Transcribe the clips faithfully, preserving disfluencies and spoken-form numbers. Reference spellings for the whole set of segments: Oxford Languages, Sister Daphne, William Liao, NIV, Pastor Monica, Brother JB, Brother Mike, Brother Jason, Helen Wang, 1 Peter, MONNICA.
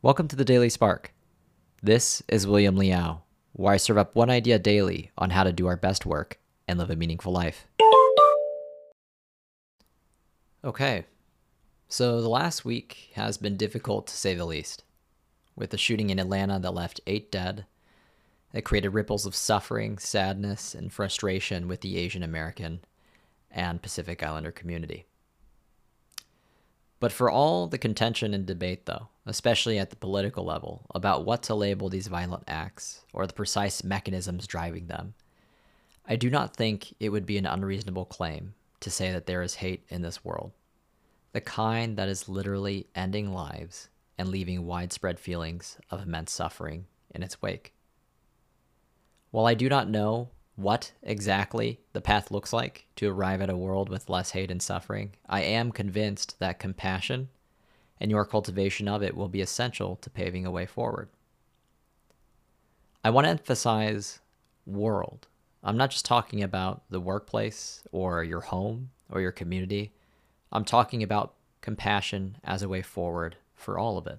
Welcome to the Daily Spark. This is William Liao, where I serve up one idea daily on how to do our best work and live a meaningful life. Okay, so the last week has been difficult to say the least. With the shooting in Atlanta that left eight dead, it created ripples of suffering, sadness, and frustration with the Asian American and Pacific Islander community. But for all the contention and debate, though, especially at the political level, about what to label these violent acts or the precise mechanisms driving them, I do not think it would be an unreasonable claim to say that there is hate in this world, the kind that is literally ending lives and leaving widespread feelings of immense suffering in its wake. While I do not know what exactly the path looks like to arrive at a world with less hate and suffering, I am convinced that compassion and your cultivation of it will be essential to paving a way forward. I want to emphasize world. I'm not just talking about the workplace or your home or your community. I'm talking about compassion as a way forward for all of it.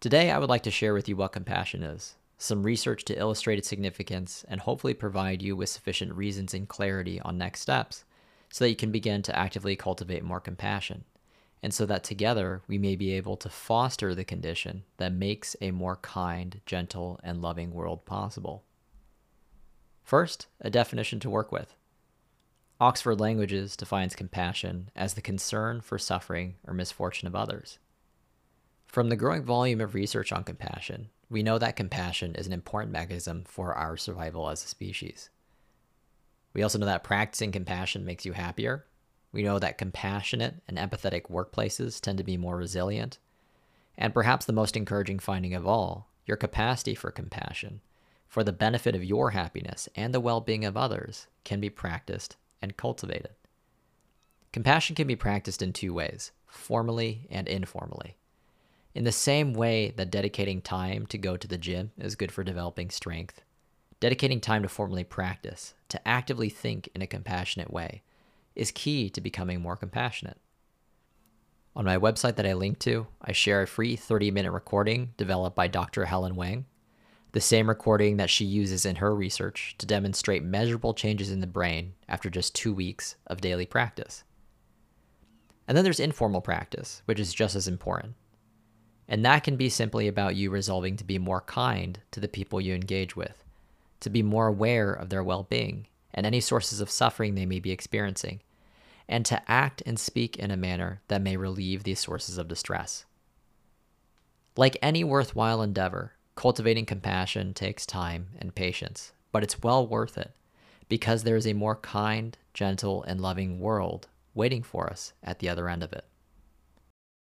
Today, I would like to share with you what compassion is, some research to illustrate its significance, and hopefully provide you with sufficient reasons and clarity on next steps so that you can begin to actively cultivate more compassion, and so that together we may be able to foster the condition that makes a more kind, gentle, and loving world possible. First, a definition to work with. Oxford Languages defines compassion as the concern for suffering or misfortune of others. From the growing volume of research on compassion, we know that compassion is an important mechanism for our survival as a species. We also know that practicing compassion makes you happier. We know that compassionate and empathetic workplaces tend to be more resilient. And perhaps the most encouraging finding of all, your capacity for compassion, for the benefit of your happiness and the well-being of others, can be practiced and cultivated. Compassion can be practiced in two ways, formally and informally. In the same way that dedicating time to go to the gym is good for developing strength, dedicating time to formally practice, to actively think in a compassionate way, is key to becoming more compassionate. On my website that I link to, I share a free thirty-minute recording developed by Doctor Helen Wang, the same recording that she uses in her research to demonstrate measurable changes in the brain after just two weeks of daily practice. And then there's informal practice, which is just as important. And that can be simply about you resolving to be more kind to the people you engage with, to be more aware of their well-being and any sources of suffering they may be experiencing, and to act and speak in a manner that may relieve these sources of distress. Like any worthwhile endeavor, cultivating compassion takes time and patience, but it's well worth it because there is a more kind, gentle, and loving world waiting for us at the other end of it.